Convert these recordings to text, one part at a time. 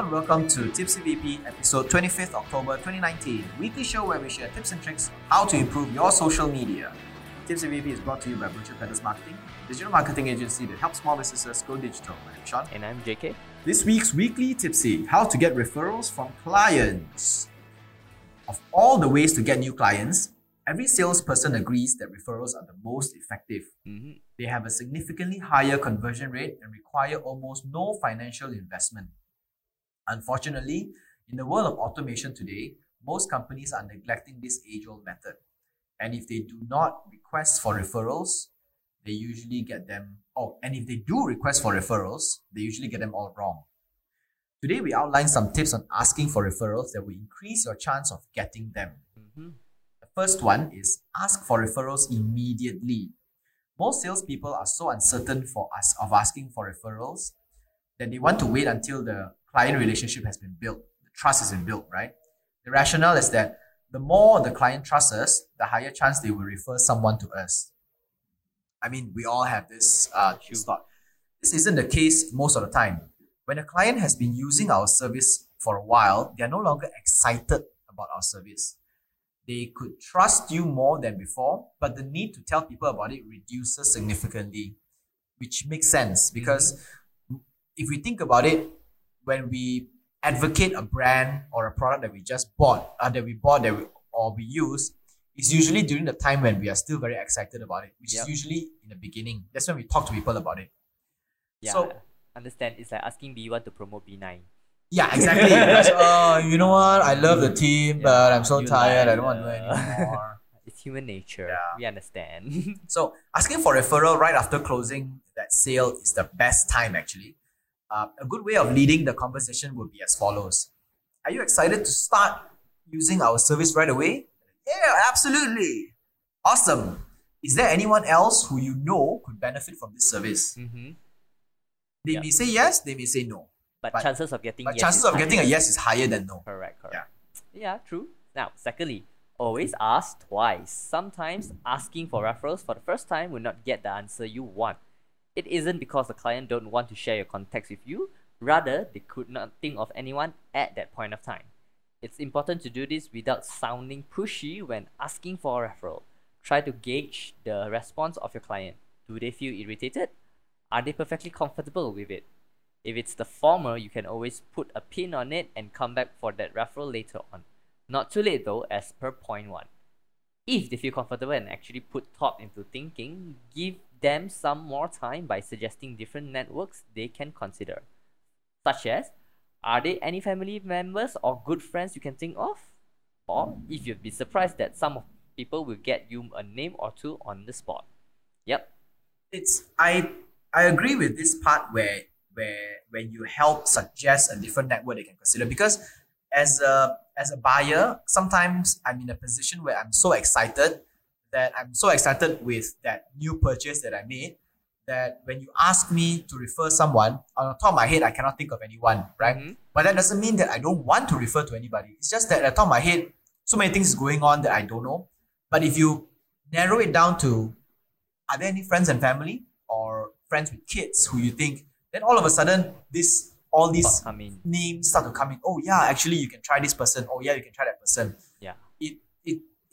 and welcome to Tipsy VP episode 25th October 2019, weekly show where we share tips and tricks how to improve your social media. Tipsy VP is brought to you by Virtual Pedals Marketing, digital marketing agency that helps small businesses go digital. I'm Sean. And I'm JK. This week's weekly Tipsy, how to get referrals from clients. Of all the ways to get new clients, every salesperson agrees that referrals are the most effective. Mm-hmm. They have a significantly higher conversion rate and require almost no financial investment. Unfortunately, in the world of automation today, most companies are neglecting this age-old method. And if they do not request for referrals, they usually get them... and if they do request for referrals, they usually get them all wrong. Today, we outline some tips on asking for referrals that will increase your chance of getting them. Mm-hmm. First one is ask for referrals immediately. Most salespeople are so uncertain of asking for referrals that they want to wait until the client relationship has been built, the trust has been built, right? The rationale is that the more the client trusts us, the higher chance they will refer someone to us. I mean, we all have this thought. This isn't the case most of the time. When a client has been using our service for a while, they are no longer excited about our service. They could trust you more than before, but the need to tell people about it reduces significantly, which makes sense because if we think about it, when we advocate a brand or a product that we just bought, we use, it's usually during the time when we are still very excited about it, which is usually in the beginning. That's when we talk to people about it. Yeah, so understand. It's like asking B1 to promote B9. Yeah, exactly. You know what? I love the team, but I'm so tired. I don't want to do it anymore. It's human nature. Yeah. We understand. So asking for referral right after closing that sale is the best time, actually. A good way of leading the conversation would be as follows. Are you excited to start using our service right away? Yeah, absolutely. Awesome. Is there anyone else who you know could benefit from this service? Mm-hmm. They may say yes, they may say no. But chances of getting a yes is higher than no. Correct. Yeah, true. Now, secondly, always ask twice. Sometimes asking for referrals for the first time will not get the answer you want. It isn't because the client don't want to share your contacts with you. Rather, they could not think of anyone at that point of time. It's important to do this without sounding pushy when asking for a referral. Try to gauge the response of your client. Do they feel irritated? Are they perfectly comfortable with it? If it's the former, you can always put a pin on it and come back for that referral later on. Not too late though, as per point 1. If they feel comfortable and actually put thought into thinking, give them some more time by suggesting different networks they can consider. Such as, are there any family members or good friends you can think of? Or if you'd be surprised that some people will get you a name or two on the spot. Yep. I agree with this part when you help suggest a different network they can consider, because as a buyer, sometimes I'm in a position where I'm so excited with that new purchase that I made that when you ask me to refer someone, on the top of my head, I cannot think of anyone, right? Mm-hmm. But that doesn't mean that I don't want to refer to anybody. It's just that at the top of my head, so many things going on that I don't know. But if you narrow it down to, are there any friends and family or friends with kids who you think, then all of a sudden, all these names start to come in. Oh yeah, actually you can try this person. Oh yeah, you can try that person. Yeah,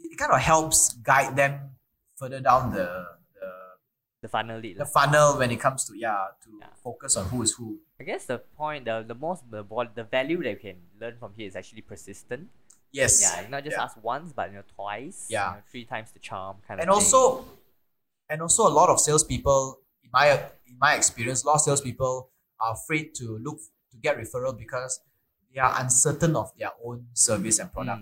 it kind of helps guide them further down the funnel. The funnel when it comes to focus on who is who. I guess the value that you can learn from here is actually persistent. Yes. Yeah, not just ask once, but twice. Yeah, 3 times the charm And also a lot of salespeople. In my experience, a lot of salespeople are afraid to get referral because they are uncertain of their own service and product.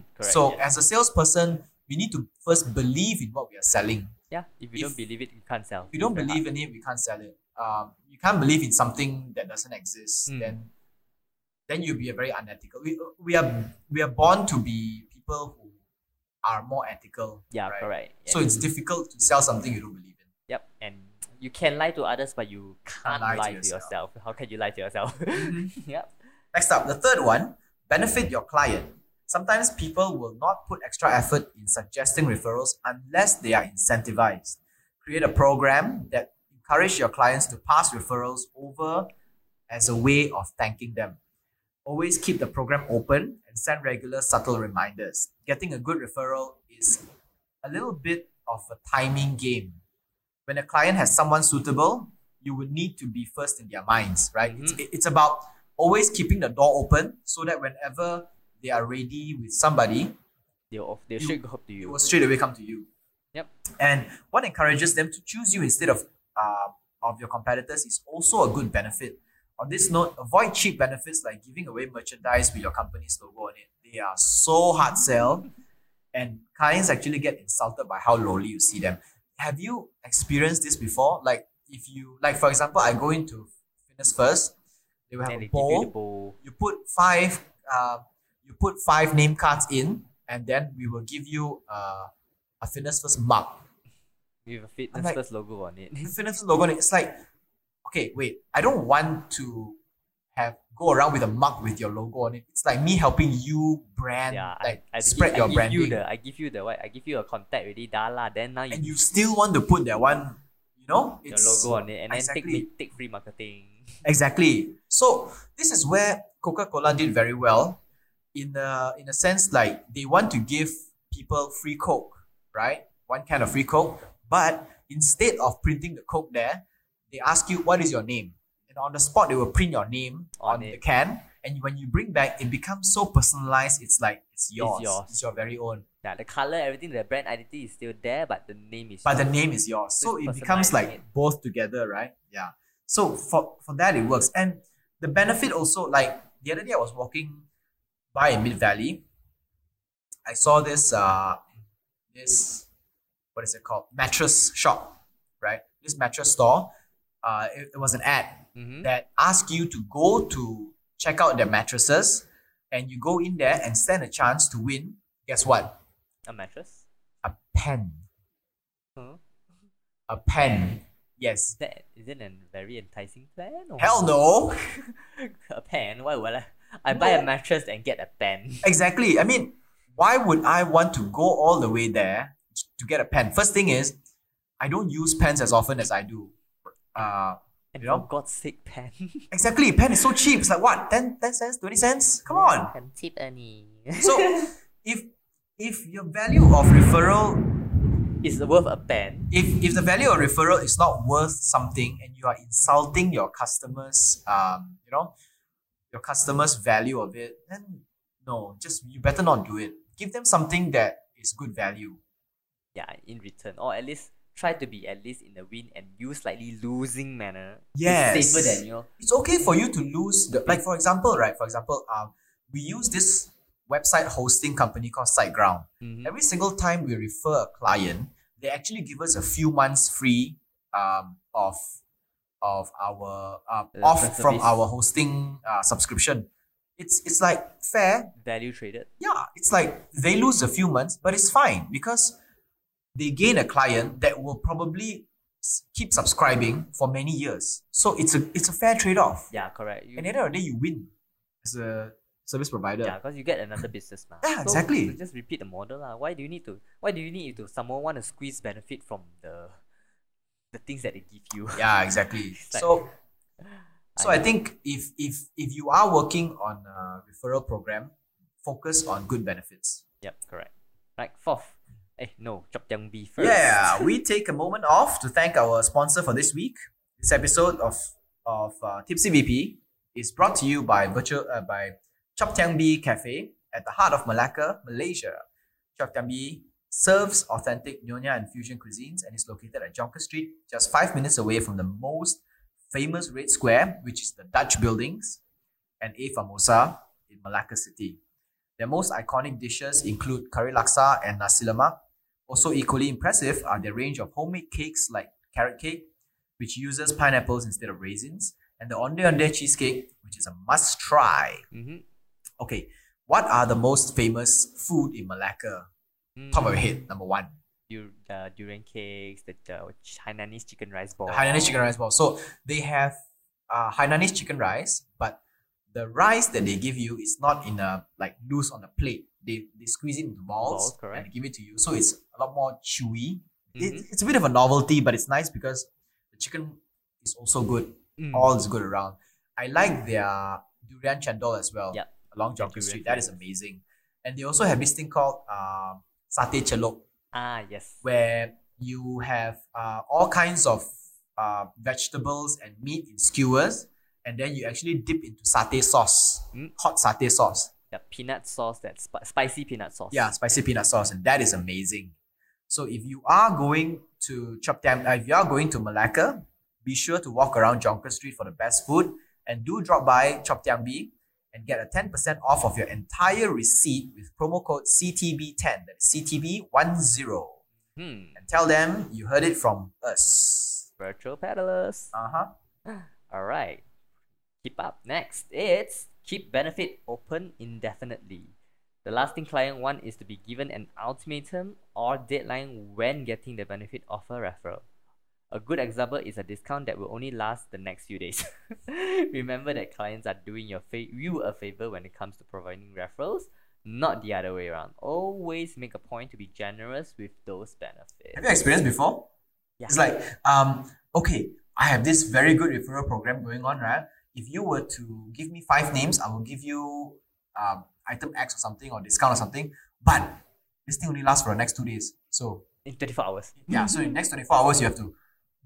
As a salesperson, we need to first believe in what we are selling. Yeah, if you don't believe it, you can't sell. If you don't believe in it, we can't sell it. You can't believe in something that doesn't exist. Then you'll be very unethical. We are born to be people who are more ethical. Yeah, right? Correct. Yeah. So it's difficult to sell something you don't believe in. Yep, and you can lie to others, but you can't lie to yourself. How can you lie to yourself? Mm-hmm. Yep. Next up, the third one, benefit your client. Sometimes people will not put extra effort in suggesting referrals unless they are incentivized. Create a program that encourages your clients to pass referrals over as a way of thanking them. Always keep the program open and send regular subtle reminders. Getting a good referral is a little bit of a timing game. When a client has someone suitable, you would need to be first in their minds, right? Mm-hmm. It's about always keeping the door open so that whenever they are ready with somebody, they straight come to you. They will straight away come to you. Yep. And what encourages them to choose you instead of your competitors is also a good benefit. On this note, avoid cheap benefits like giving away merchandise with your company's logo on it. They are so hard sell, and clients actually get insulted by how lowly you see them. Have you experienced this before? Like if you, like for example, I go into Fitness First, they will have a bowl. You put five name cards in, and then we will give you a Fitness First mug with a Fitness First logo on it. Fitness First logo on it. It's like, okay, wait, I don't want to go around with a mug with your logo on it. It's like me helping you brand, spread your branding. I give you a contact already, then now you... And you still want to put that one, you know? Your logo on it, and exactly. Then take free marketing. Exactly. So this is where Coca-Cola did very well in a sense like they want to give people free Coke, right? One kind of free Coke. But instead of printing the Coke there, they ask you, what is your name? And on the spot, they will print your name on the can. And when you bring back, it becomes so personalized. It's like, it's yours. It's your very own. Yeah, the color, everything, the brand identity is still there, but the name is yours. But the name is yours. So it becomes like both together, right? Yeah. So for that, it works. And the benefit also, like the other day, I was walking by in Mid-Valley. I saw this, what is it called? Mattress shop, right? This mattress store. It was an ad that asked you to go to check out their mattresses, and you go in there and stand a chance to win. Guess what? A mattress? A pen. Huh? A pen. Yes. That isn't a very enticing plan? Or hell no! A pen? Why would I buy a mattress and get a pen? Exactly. I mean, why would I want to go all the way there to get a pen? First thing is, I don't use pens as often as I do. And for God's sake, pen. Exactly, pen is so cheap. It's like what? 10 cents, 20 cents? Come on. I'm cheap, Ernie. So, if your value of referral is worth a pen, if the value of referral is not worth something, and you are insulting your customers, your customers' value of it, then no, just you better not do it. Give them something that is good value. Yeah, in return, or at least. Try to be at least in the win and you slightly losing manner. Yes. It's safer than you. It's okay for you to lose. For example, we use this website hosting company called SiteGround. Mm-hmm. Every single time we refer a client, they actually give us a few months free of our off from our hosting subscription. It's like fair. Value traded. Yeah. It's like they lose a few months, but it's fine because they gain a client that will probably keep subscribing for many years. So it's a fair trade-off. Yeah, correct. And at the end of the day, you win as a service provider. Yeah, because you get another business now. Yeah, so exactly. Just repeat the model. Why do you need to someone want to squeeze benefit from the things that they give you? Yeah, exactly. I think if you are working on a referral program, focus on good benefits. Yep, correct. Like fourth. Chop Tiang Bee first. Yeah, we take a moment off to thank our sponsor for this week. This episode of Tipsy VP is brought to you by Chop Tiang Bee Cafe at the heart of Malacca, Malaysia. Chop Tiang Bee serves authentic Nyonya and fusion cuisines and is located at Jonker Street, just 5 minutes away from the most famous Red Square, which is the Dutch buildings, and A Famosa in Malacca City. Their most iconic dishes include curry laksa and nasi lemak. Also equally impressive are their range of homemade cakes like carrot cake, which uses pineapples instead of raisins, and the ondeh ondeh cheesecake, which is a must try. Mm-hmm. Okay, what are the most famous food in Malacca? Top of your head, number one. Durian cakes, the Hainanese chicken rice ball. The Hainanese chicken rice ball. So they have Hainanese chicken rice, but the rice that they give you is not in a loose on the plate. They squeeze it into balls and give it to you. So it's a lot more chewy. Mm-hmm. It's a bit of a novelty, but it's nice because the chicken is also good. All is good around. I like their durian chendol as well, yep, along Jonker Street. That is amazing. And they also have this thing called Sate celok. Ah, yes. Where you have all kinds of vegetables and meat in skewers, and then you actually dip into satay sauce, hot satay sauce. Yeah, peanut sauce, that's spicy peanut sauce. Yeah, spicy peanut sauce, and that is amazing. So if you are going to Chop Tiang, if you are going to Malacca, be sure to walk around Jonker Street for the best food, and do drop by Chop Tiang Bee and get a 10% off of your entire receipt with promo code CTB10. That is CTB10. And tell them you heard it from us. Virtual Pedalers. All right. Keep up. Next, it's keep benefit open indefinitely. The last thing client want is to be given an ultimatum or deadline when getting the benefit of a referral. A good example is a discount that will only last the next few days. Remember that clients are doing you a favor when it comes to providing referrals, not the other way around. Always make a point to be generous with those benefits. Have you experienced before? Yeah. It's like, okay, I have this very good referral program going on, right? If you were to give me 5 names, I will give you item X or something, or discount or something. But this thing only lasts for the next 2 days. So in 24 hours. Yeah, so in the next 24 hours, you have to...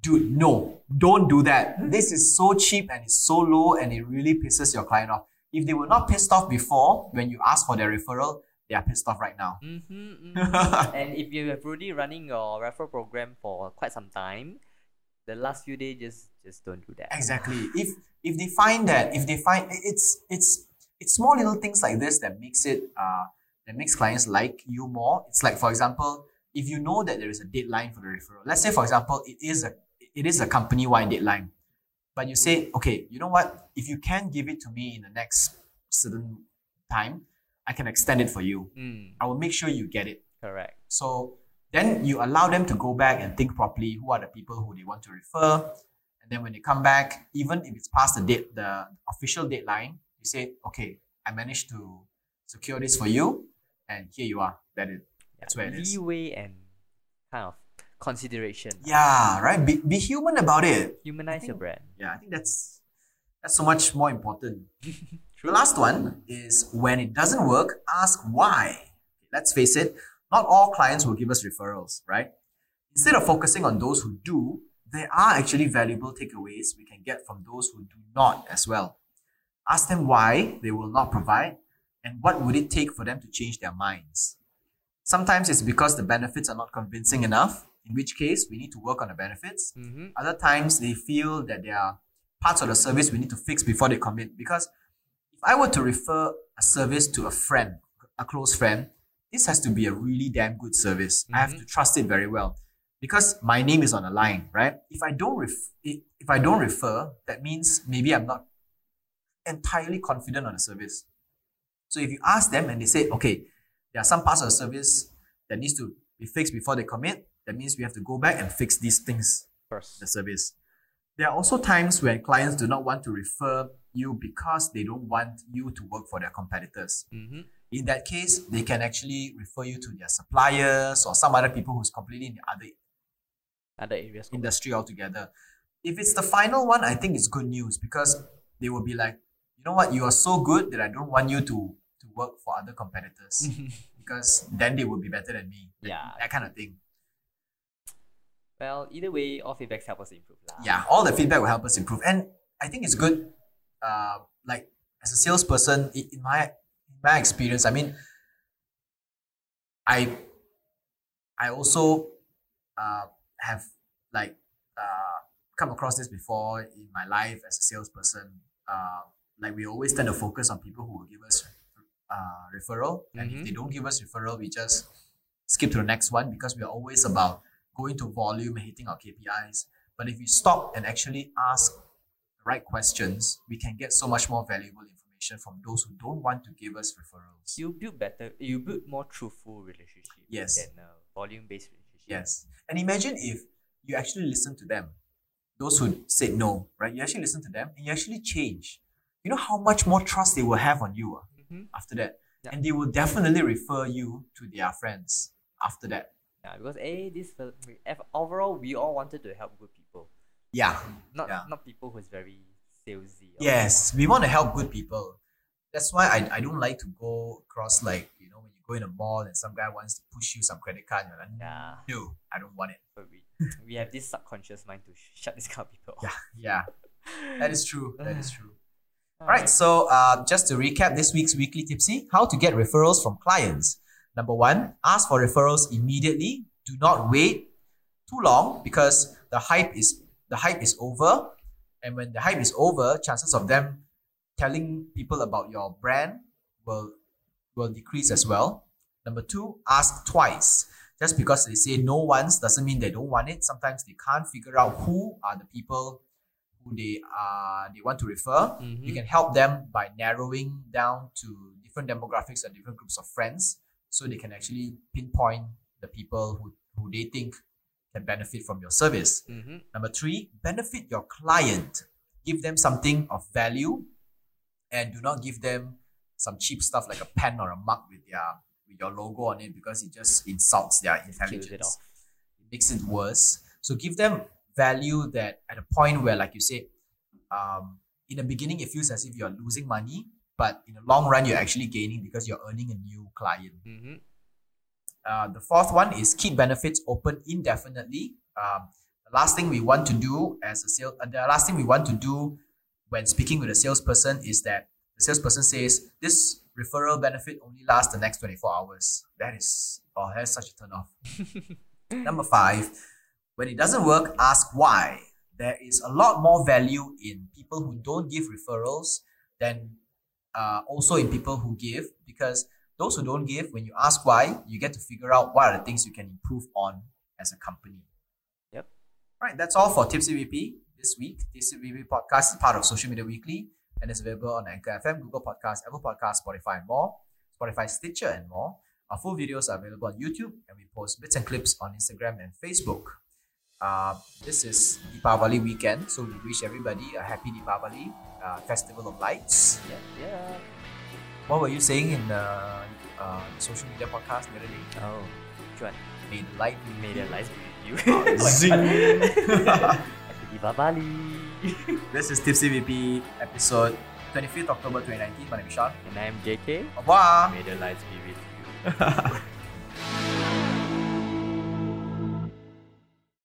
Dude, no, don't do that. This is so cheap and it's so low, and it really pisses your client off. If they were not pissed off before when you asked for their referral, they are pissed off right now. And if you have already running your referral program for quite some time, the last few days just don't do that. Exactly. If they find that, it's small little things like this that makes it that makes clients like you more. It's like, for example, if you know that there is a deadline for the referral, let's say, for example, it is a company-wide deadline, but you say, okay, you know what? If you can give it to me in the next certain time, I can extend it for you. I will make sure you get it. Correct. So then you allow them to go back and think properly who are the people who they want to refer. And then when they come back, even if it's past the official deadline, you say, okay, I managed to secure this for you, and here you are. That's where it is. Leeway and kind of consideration. Yeah, right? Be human about it. Humanize your brand. Yeah, I think that's so much more important. The last one is when it doesn't work, ask why. Let's face it, not all clients will give us referrals, right? Instead of focusing on those who do, there are actually valuable takeaways we can get from those who do not as well. Ask them why they will not provide and what would it take for them to change their minds. Sometimes it's because the benefits are not convincing enough, in which case we need to work on the benefits. Other times they feel that there are parts of the service we need to fix before they commit. Because if I were to refer a service to a friend, a close friend, this has to be a really damn good service. I have to trust it very well because my name is on the line, right? If I don't refer, that means maybe I'm not entirely confident on the service. So if you ask them and they say, okay, there are some parts of the service that needs to be fixed before they commit. That means we have to go back and fix these things first. The service. There are also times when clients do not want to refer you because they don't want you to work for their competitors. In that case, they can actually refer you to their suppliers or some other people who's completely in the other areas, industry altogether. If it's the final one, I think it's good news because they will be like, you know what, you are so good that I don't want you to work for other competitors because then they would be better than me. Yeah. That kind of thing. Well, either way, all feedbacks help us improve. Yeah, all the feedback will help us improve. And I think it's good, like as a salesperson, in my experience, I mean, I also have like come across this before in my life as a salesperson. Like we always tend to focus on people who will give us referral, and if they don't give us referral, we just skip to the next one because we are always about going to volume and hitting our KPIs. But if we stop and actually ask the right questions, we can get so much more valuable information from those who don't want to give us referrals. You build more truthful relationships than a volume-based relationship. Yes. And imagine if you actually listen to them, those who said no, right? You actually listen to them and you actually change. You know how much more trust they will have on you after that. Yeah. And they will definitely refer you to their friends after that. Yeah, because overall, we all wanted to help good people. Yeah. Not people who's very salesy. Yes, we want to help good people. That's why I don't like to go across, like, you know, when you go in a mall and some guy wants to push you some credit card, you're like, no, I don't want it. But we have this subconscious mind to shut this kind of people off. Yeah, that is true. That is true. Alright, so just to recap this week's Weekly Tipsy, how to get referrals from clients. Number one, ask for referrals immediately. Do not wait too long because the hype is over. And when the hype is over, chances of them telling people about your brand will decrease as well. Number two, ask twice. Just because they say no once doesn't mean they don't want it. Sometimes they can't figure out who are the people who they want to refer. Mm-hmm. You can help them by narrowing down to different demographics and different groups of friends so they can actually pinpoint the people who they think can benefit from your service. Mm-hmm. Number three, benefit your client. Give them something of value and do not give them some cheap stuff like a pen or a mug with your logo on it because it just insults their intelligence. It makes it worse. So give them value that at a point where, like you said, in the beginning, it feels as if you're losing money, but in the long run, you're actually gaining because you're earning a new client. Mm-hmm. The fourth one is keep benefits open indefinitely. The last thing we want to do when speaking with a salesperson is that the salesperson says, this referral benefit only lasts the next 24 hours. That's such a turn off. Number five, when it doesn't work, ask why. There is a lot more value in people who don't give referrals than also in people who give, because those who don't give, when you ask why, you get to figure out what are the things you can improve on as a company. Yep. All right, that's all for Tipsy VP this week. Tipsy VP podcast is part of Social Media Weekly and is available on Anchor FM, Google Podcasts, Apple Podcasts, Spotify and more, Spotify, Stitcher and more. Our full videos are available on YouTube and we post bits and clips on Instagram and Facebook. This is Deepavali weekend, so we wish everybody a happy Deepavali, Festival of Lights. Yeah. What were you saying in the social media podcast the other day? Oh, Juan. May the light be with you. May the light be with you. Zing! Happy Deepavali. This is Tipsy VP, episode 25th October 2019. My name is Sean. And I am JK. Au revoir. May the lights be with you.